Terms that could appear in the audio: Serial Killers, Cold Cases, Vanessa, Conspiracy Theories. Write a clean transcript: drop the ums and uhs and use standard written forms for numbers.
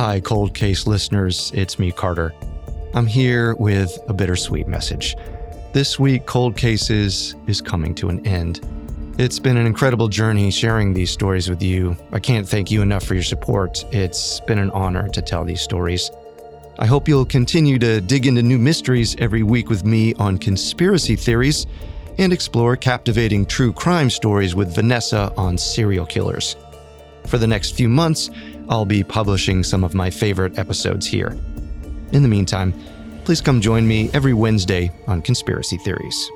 Hi, Cold Case listeners, it's me, Carter. I'm here with a bittersweet message. This week, Cold Cases is coming to an end. It's been an incredible journey sharing these stories with you. I can't thank you enough for your support. It's been an honor to tell these stories. I hope you'll continue to dig into new mysteries every week with me on Conspiracy Theories and explore captivating true crime stories with Vanessa on Serial Killers. For the next few months, I'll be publishing some of my favorite episodes here. In the meantime, please come join me every Wednesday on Conspiracy Theories.